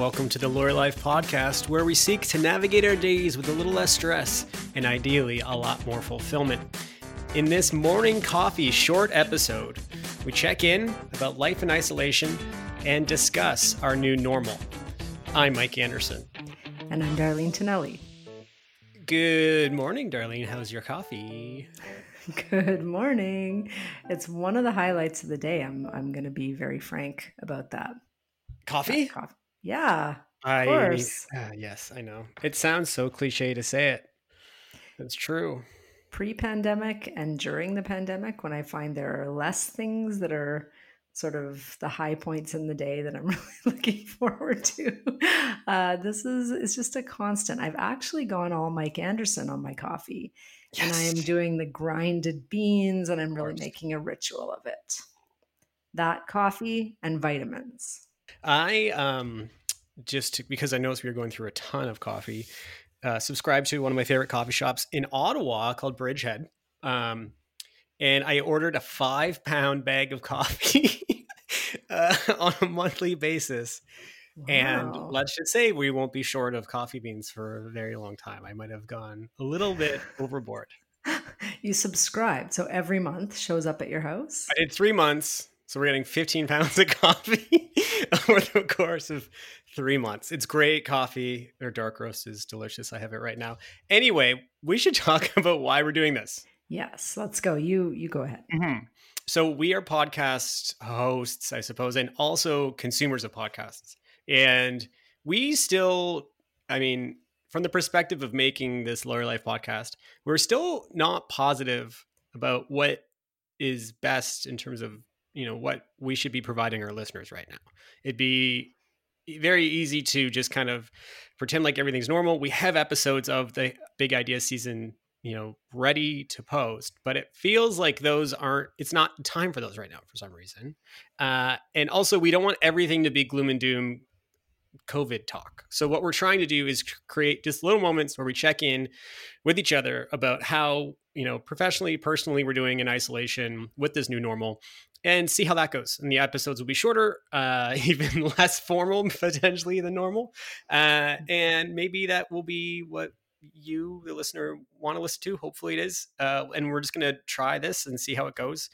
Welcome to the Lawyer Life Podcast, where we seek to navigate our days with a little less stress and ideally a lot more fulfillment. In this morning coffee short episode, we check in about life in isolation and discuss our new normal. I'm Mike Anderson. And I'm Darlene Tonelli. Good morning, Darlene. How's your coffee? Good morning. It's one of the highlights of the day. I'm going to be very frank about that. Coffee? Yeah, of course. Yes, I know. It sounds so cliche to say it. It's true. Pre-pandemic and during the pandemic, when I find there are less things that are sort of the high points in the day that I'm really looking forward to, it's just a constant. I've actually gone all Mike Anderson on my coffee. Yes. And I'm doing the grinded beans, and I'm really making a ritual of it. That coffee and vitamins. Because I noticed we were going through a ton of coffee, subscribed to one of my favorite coffee shops in Ottawa called Bridgehead. And I ordered a 5-pound bag of coffee on a monthly basis. Wow. And let's just say we won't be short of coffee beans for a very long time. I might have gone a little bit overboard. You subscribed, so every month shows up at your house? I did 3 months. So we're getting 15 pounds of coffee over the course of 3 months. It's great coffee. Their dark roast is delicious. I have it right now. Anyway, we should talk about why we're doing this. Yes, let's go. You go ahead. Mm-hmm. So we are podcast hosts, I suppose, and also consumers of podcasts. And we still, from the perspective of making this Lawyer Life podcast, we're still not positive about what is best in terms of what we should be providing our listeners right now. It'd be very easy to just kind of pretend like everything's normal. We have episodes of the Big Idea season, ready to post, but it feels like it's not time for those right now for some reason. And also we don't want everything to be gloom and doom COVID talk. So what we're trying to do is create just little moments where we check in with each other about how, professionally, personally, we're doing in isolation with this new normal, and see how that goes. And the episodes will be shorter, even less formal potentially than normal. And maybe that will be what you, the listener, want to listen to. Hopefully it is. And we're just going to try this and see how it goes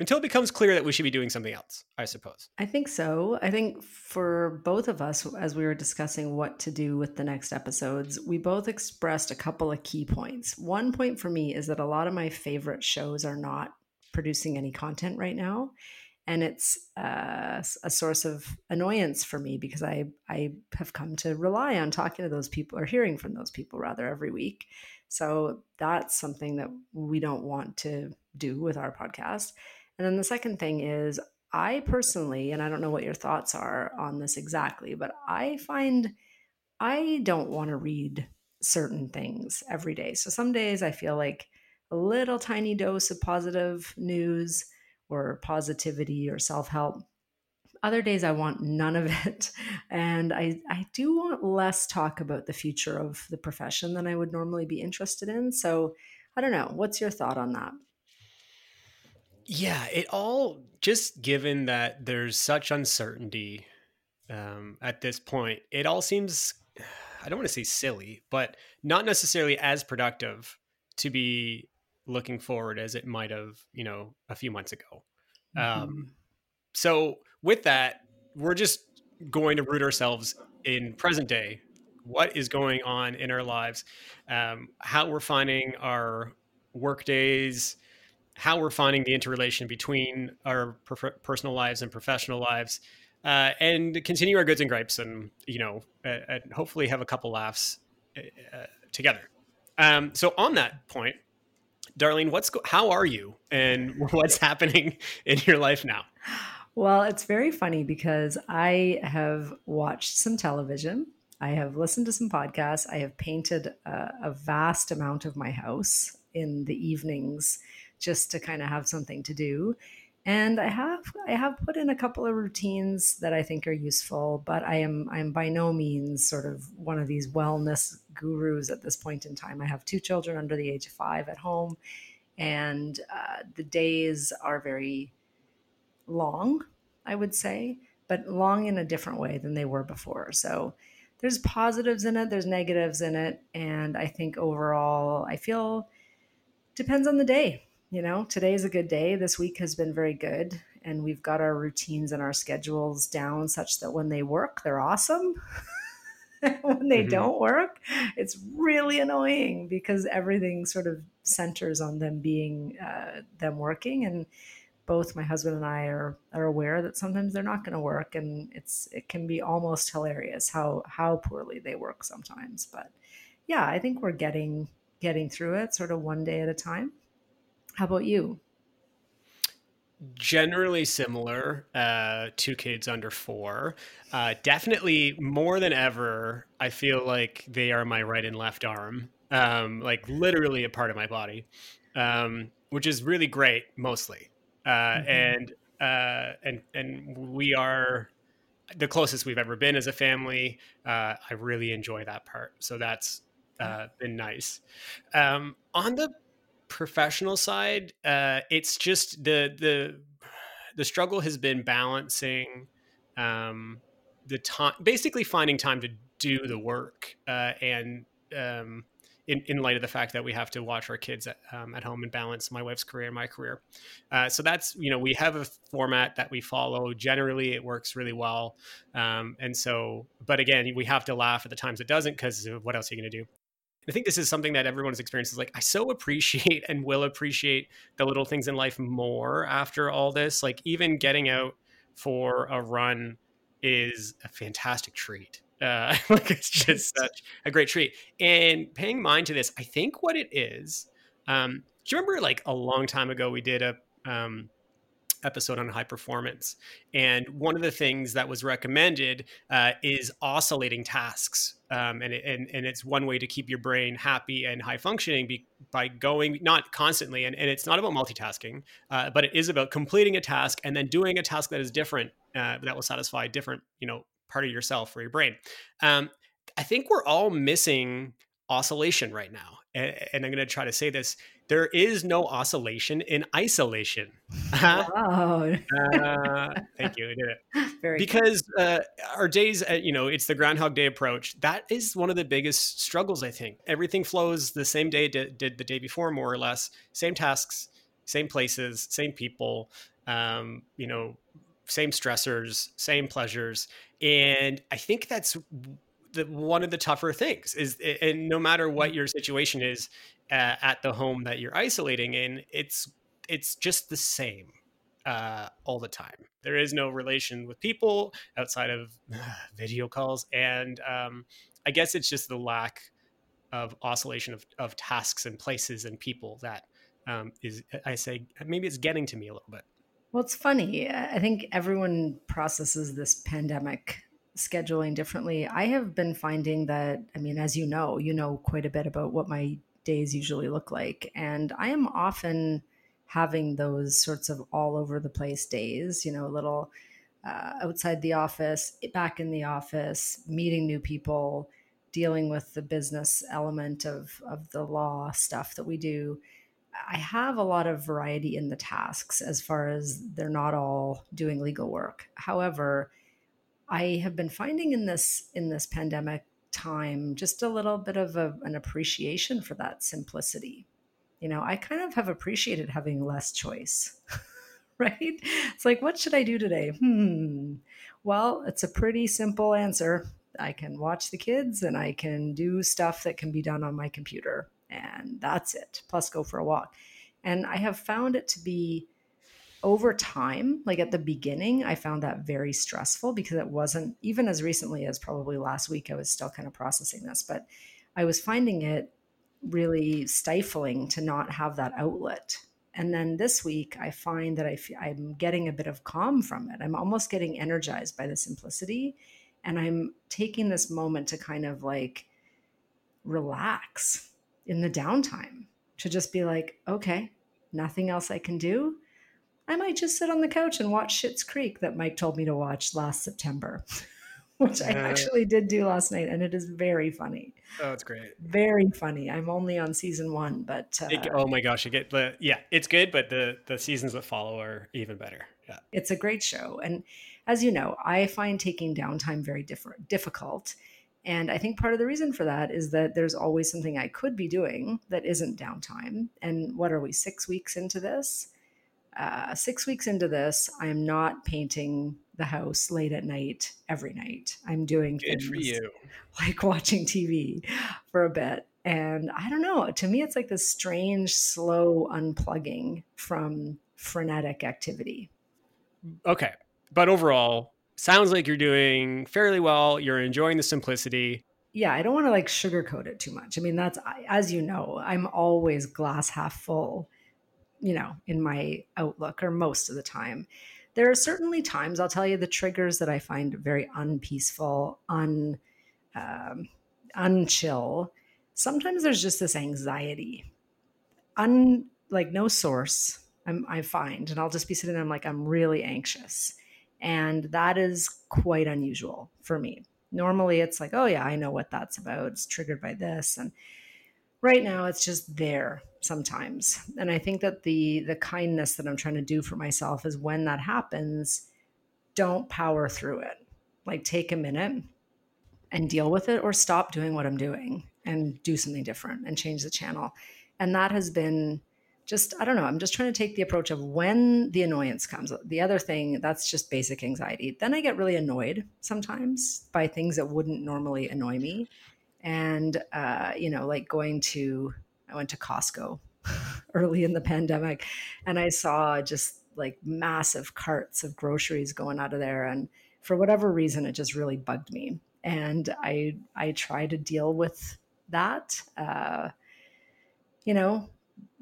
until it becomes clear that we should be doing something else, I suppose. I think so. I think for both of us, as we were discussing what to do with the next episodes, we both expressed a couple of key points. One point for me is that a lot of my favorite shows are not producing any content right now. And it's a source of annoyance for me because I have come to rely on talking to those people, or hearing from those people rather, every week. So that's something that we don't want to do with our podcast. And then the second thing is, I personally, and I don't know what your thoughts are on this exactly, but I find I don't want to read certain things every day. So some days I feel like a little tiny dose of positive news or positivity or self-help. Other days I want none of it. And I do want less talk about the future of the profession than I would normally be interested in. So I don't know. What's your thought on that? Yeah, it all, just given that there's such uncertainty at this point, it all seems, I don't want to say silly, but not necessarily as productive to be looking forward as it might have, a few months ago. Mm-hmm. So with that, we're just going to root ourselves in present day, what is going on in our lives, how we're finding our work days, how we're finding the interrelation between our personal lives and professional lives, and continue our goods and gripes, and, and hopefully have a couple laughs together. So on that point, Darlene, how are you, and what's happening in your life now? Well, it's very funny because I have watched some television. I have listened to some podcasts. I have painted a vast amount of my house in the evenings just to kind of have something to do. And I have put in a couple of routines that I think are useful, but I'm by no means sort of one of these wellness gurus at this point in time. I have 2 children under the age of 5 at home, and the days are very long, I would say. but long in a different way than they were before. So there's positives in it, there's negatives in it. And I think overall, I feel depends on the day. You know, today's a good day. This week has been very good. And we've got our routines and our schedules down such that when they work, they're awesome. When they don't work, it's really annoying because everything sort of centers on them being, them working. And both my husband and I are aware that sometimes they're not going to work. And it can be almost hilarious how poorly they work sometimes. But yeah, I think we're getting through it sort of one day at a time. How about you? Generally similar, 2 kids under 4. Definitely more than ever, I feel like they are my right and left arm, like literally a part of my body, which is really great mostly. And we are the closest we've ever been as a family. I really enjoy that part. So that's been nice. On the professional side, it's just the struggle has been balancing the time, basically finding time to do the work, and in light of the fact that we have to watch our kids at home and balance my wife's career and my career. So that's, you know, we have a format that we follow. Generally, it works really well. And so, but again, we have to laugh at the times it doesn't, because what else are you going to do? I think this is something that everyone's experienced is like, I so appreciate and will appreciate the little things in life more after all this. Like even getting out for a run is a fantastic treat. Like it's just such a great treat. And paying mind to this, I think what it is, do you remember like a long time ago, we did a episode on high performance. And one of the things that was recommended is oscillating tasks. And it's one way to keep your brain happy and high functioning by going not constantly. And it's not about multitasking, but it is about completing a task and then doing a task that is different, that will satisfy a different, you know, part of yourself or your brain. I think we're all missing oscillation right now. And I'm going to try to say this. There is no oscillation in isolation. Wow. Thank you. I did it. Very because our days, you know, it's the Groundhog Day approach. That is one of the biggest struggles, I think. Everything flows the same day did the day before, more or less. Same tasks, same places, same people, you know, same stressors, same pleasures. And I think that's one of the tougher things is, and no matter what your situation is at the home that you're isolating in, it's just the same all the time. There is no relation with people outside of video calls. And I guess it's just the lack of oscillation of tasks and places and people that is, I say, maybe it's getting to me a little bit. Well, it's funny. I think everyone processes this pandemic scheduling differently. I have been finding that, I mean, as you know quite a bit about what my days usually look like. And I am often having those sorts of all over the place days, you know, a little outside the office, back in the office, meeting new people, dealing with the business element of the law stuff that we do. I have a lot of variety in the tasks as far as they're not all doing legal work. However, I have been finding in this pandemic time, just a little bit of an appreciation for that simplicity. You know, I kind of have appreciated having less choice, right? It's like, what should I do today? Well, it's a pretty simple answer. I can watch the kids and I can do stuff that can be done on my computer, and that's it. Plus go for a walk. And I have found it to be over time, like at the beginning, I found that very stressful because it wasn't even as recently as probably last week. I was still kind of processing this, but I was finding it really stifling to not have that outlet. And then this week, I find that I'm getting a bit of calm from it. I'm almost getting energized by the simplicity, and I'm taking this moment to kind of like relax in the downtime to just be like, okay, nothing else I can do. I might just sit on the couch and watch Schitt's Creek that Mike told me to watch last September, which I actually did do last night. And it is very funny. Oh, it's great. Very funny. I'm only on season 1, but. Oh my gosh. Yeah, it's good. But the seasons that follow are even better. Yeah, it's a great show. And as you know, I find taking downtime very difficult. And I think part of the reason for that is that there's always something I could be doing that isn't downtime. And what are we, 6 weeks into this? 6 weeks into this, I am not painting the house late at night every night. I'm doing things for you, like watching TV for a bit. And I don't know, to me, it's like this strange, slow unplugging from frenetic activity. Okay. But overall, sounds like you're doing fairly well. You're enjoying the simplicity. Yeah. I don't want to like sugarcoat it too much. I mean, that's, as you know, I'm always glass half full, you know, in my outlook, or most of the time. There are certainly times, I'll tell you, the triggers that I find very unpeaceful, unchill. Sometimes there's just this anxiety, like no source, I find, and I'll just be sitting there, I'm like, I'm really anxious. And that is quite unusual for me. Normally it's like, oh yeah, I know what that's about. It's triggered by this. And right now it's just there sometimes. And I think that the kindness that I'm trying to do for myself is, when that happens, don't power through it. Like, take a minute and deal with it, or stop doing what I'm doing and do something different and change the channel. And that has been just, I don't know, I'm just trying to take the approach of when the annoyance comes. The other thing, that's just basic anxiety. Then I get really annoyed sometimes by things that wouldn't normally annoy me. And, you know, like I went to Costco early in the pandemic, and I saw just like massive carts of groceries going out of there. And for whatever reason, it just really bugged me. And I try to deal with that, you know,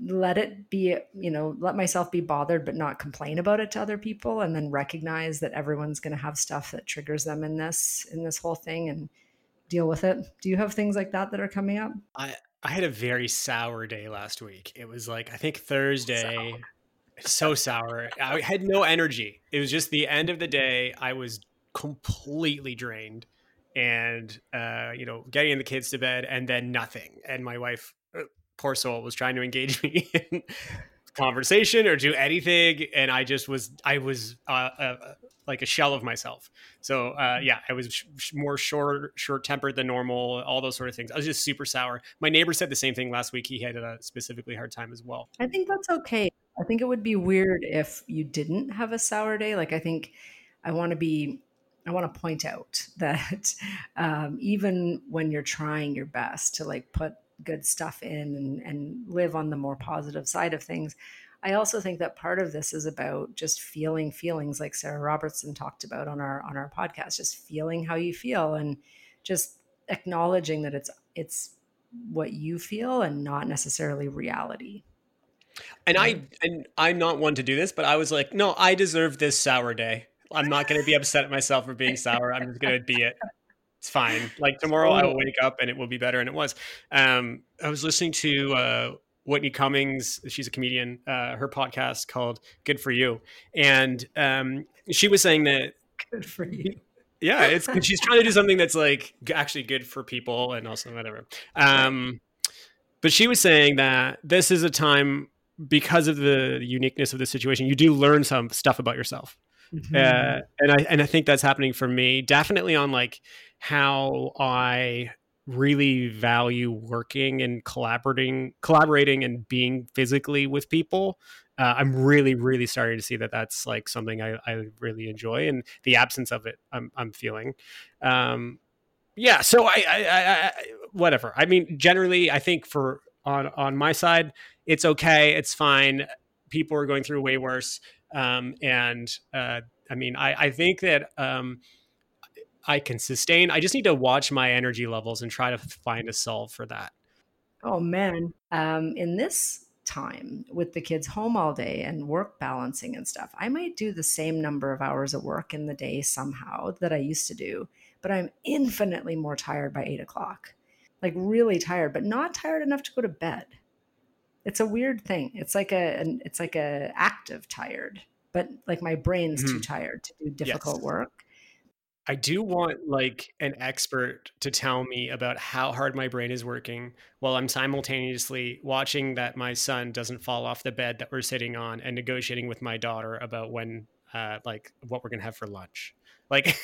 let it be, you know, let myself be bothered, but not complain about it to other people. And then recognize that everyone's going to have stuff that triggers them in this whole thing, and deal with it. Do you have things like that that are coming up? I had a very sour day last week. It was like, I think Thursday, so sour. I had no energy. It was just the end of the day. I was completely drained. And, you know, getting the kids to bed, and then nothing. And my wife, poor soul, was trying to engage me in conversation or do anything. And I was like a shell of myself. So, yeah, I was more short-tempered than normal, all those sort of things. I was just super sour. My neighbor said the same thing last week. He had a specifically hard time as well. I think that's okay. I think it would be weird if you didn't have a sour day. Like, I think I want to point out that even when you're trying your best to like put good stuff in and live on the more positive side of things, I also think that part of this is about just feeling feelings, like Sarah Robertson talked about on our podcast, just feeling how you feel and just acknowledging that it's what you feel and not necessarily reality. And I'm not one to do this, but I was like, no, I deserve this sour day. I'm not going to be upset at myself for being sour. I'm just going to be it. It's fine. Like, tomorrow I will wake up and it will be better. And it was. I was listening to Whitney Cummings. She's a comedian. Her podcast called Good For You. And she was saying that. Good for you. Yeah. She's trying to do something that's like actually good for people and also whatever. But she was saying that this is a time, because of the uniqueness of the situation, you do learn some stuff about yourself. Mm-hmm. And I think that's happening for me, definitely, on like how I really value working and collaborating and being physically with people. I'm really, really starting to see that that's like something I really enjoy, and the absence of it I'm feeling. Yeah. So I whatever. I mean, generally, I think for on my side, it's okay. It's fine. People are going through way worse. I mean, I think that, I can sustain, I just need to watch my energy levels and try to find a solve for that. Oh man. In this time with the kids home all day and work balancing and stuff, I might do the same number of hours of work in the day somehow that I used to do, but I'm infinitely more tired by 8 o'clock, like really tired, but not tired enough to go to bed. It's a weird thing. It's like an active tired, but like my brain's too tired to do difficult work. I do want like an expert to tell me about how hard my brain is working while I'm simultaneously watching that my son doesn't fall off the bed that we're sitting on and negotiating with my daughter about when like what we're going to have for lunch. Like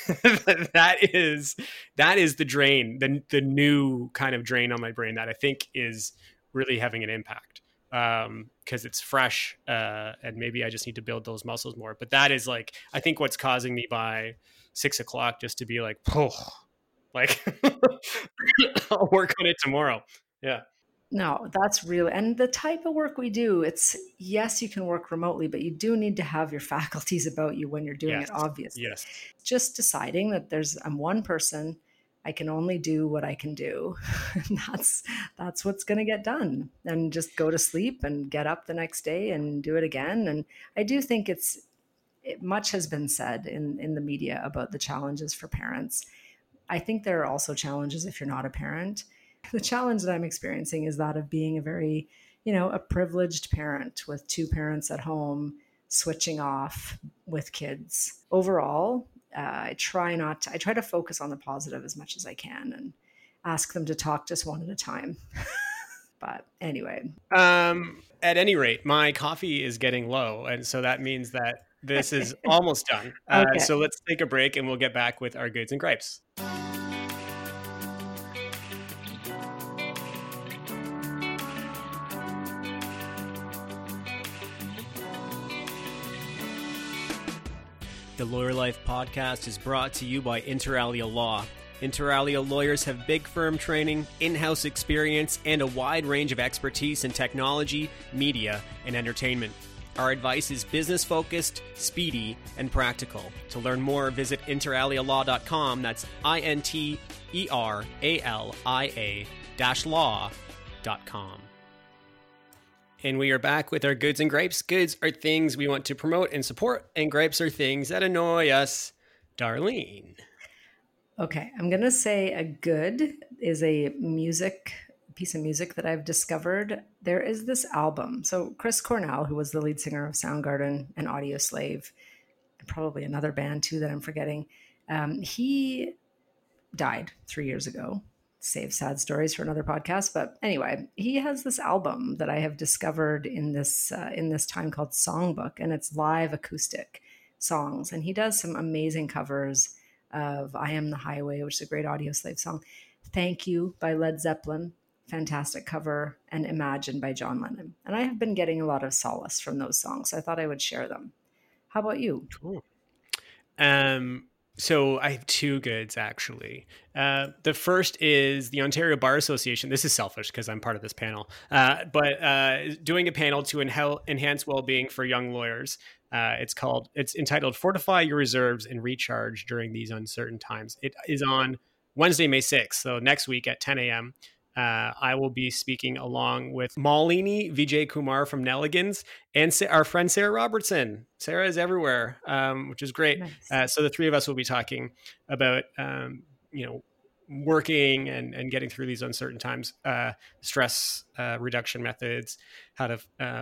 that is the drain, the new kind of drain on my brain that I think is really having an impact. Because it's fresh, and maybe I just need to build those muscles more. But that is like, I think what's causing me by 6 o'clock just to be like, oh, like I'll work on it tomorrow. Yeah. No, that's real. And the type of work we do, it's, yes, you can work remotely, but you do need to have your faculties about you when you're doing it, obviously. Yes. Just deciding that I'm one person, I can only do what I can do. And that's what's going to get done. And just go to sleep and get up the next day and do it again. And I do think much has been said in the media about the challenges for parents. I think there are also challenges if you're not a parent. The challenge that I'm experiencing is that of being a very, a privileged parent with two parents at home, switching off with kids. Overall, I try to focus on the positive as much as I can and ask them to talk just one at a time. But anyway. At any rate, my coffee is getting low. And so that means that this is almost done. Okay. So let's take a break and we'll get back with our goods and gripes. The Lawyer Life podcast is brought to you by Interalia Law. Interalia lawyers have big firm training, in-house experience, and a wide range of expertise in technology, media, and entertainment. Our advice is business-focused, speedy, and practical. To learn more, visit interalialaw.com. That's INTERALIA-law.com. And we are back with our goods and gripes. Goods are things we want to promote and support, and gripes are things that annoy us. Darlene. Okay, I'm going to say a good is a piece of music that I've discovered. There is this album. So Chris Cornell, who was the lead singer of Soundgarden and Audioslave, and probably another band too that I'm forgetting, he died 3 years ago. Save sad stories for another podcast. But anyway, he has this album that I have discovered in this time called Songbook, and it's live acoustic songs. And he does some amazing covers of I Am the Highway, which is a great Audioslave song. Thank You by Led Zeppelin, fantastic cover, and Imagine by John Lennon. And I have been getting a lot of solace from those songs. So I thought I would share them. How about you? Cool. So I have two goods, actually. The first is the Ontario Bar Association. This is selfish because I'm part of this panel, but doing a panel to enhance well-being for young lawyers. It's entitled Fortify Your Reserves and Recharge During These Uncertain Times. It is on Wednesday, May 6th. So next week at 10 a.m. I will be speaking along with Malini Vijaykumar from Nelligans and our friend Sarah Robertson. Sarah is everywhere, which is great. Nice. So the three of us will be talking about, working and getting through these uncertain times, stress reduction methods, how to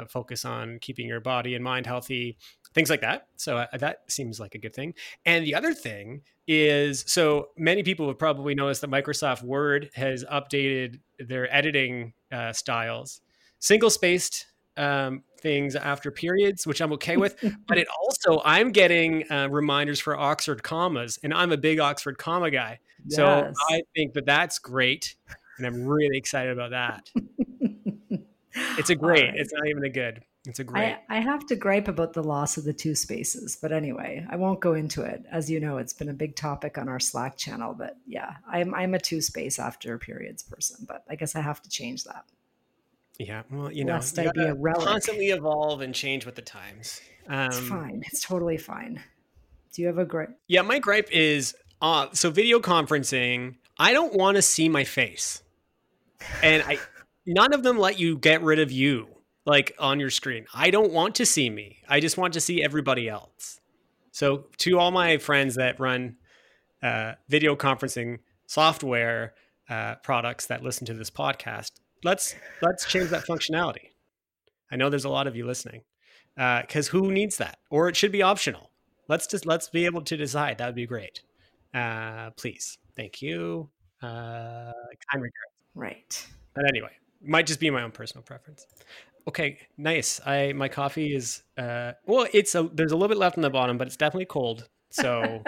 focus on keeping your body and mind healthy, things like that. So that seems like a good thing. And the other thing is, so many people have probably noticed that Microsoft Word has updated their editing styles, single-spaced things after periods, which I'm okay with. But it also, I'm getting reminders for Oxford commas, and I'm a big Oxford comma guy. Yes. So I think that that's great. And I'm really excited about that. It's a great, right. It's not even a good. It's a great. I have to gripe about the loss of the two spaces, but anyway, I won't go into it. As you know, it's been a big topic on our Slack channel, but yeah, I'm a two space after periods person, but I guess I have to change that. Yeah. Well, lest I be a relic. Constantly evolve and change with the times. It's fine. It's totally fine. Do you have a gripe? Yeah. My gripe is, so video conferencing, I don't want to see my face, and none of them let you get rid of you. Like on your screen. I don't want to see me. I just want to see everybody else. So to all my friends that run video conferencing software products that listen to this podcast, let's change that functionality. I know there's a lot of you listening because who needs that? Or it should be optional. Let's be able to decide. That would be great. Please. Thank you. Kind regards. Right. But anyway, might just be my own personal preference. Okay, nice. My coffee is well, there's a little bit left on the bottom, but it's definitely cold. So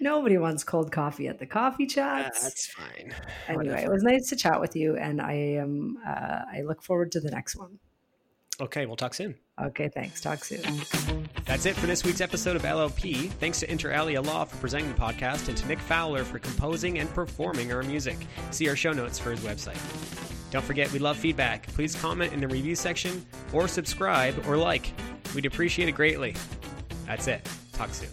nobody wants cold coffee at the coffee chats. That's fine. Anyway, wonderful. It was nice to chat with you, and I look forward to the next one. Okay, we'll talk soon. Okay, thanks. Talk soon. That's it for this week's episode of LLP. Thanks to Interalia Law for presenting the podcast, and to Nick Fowler for composing and performing our music. See our show notes for his website. Don't forget, we love feedback. Please comment in the review section or subscribe or like. We'd appreciate it greatly. That's it. Talk soon.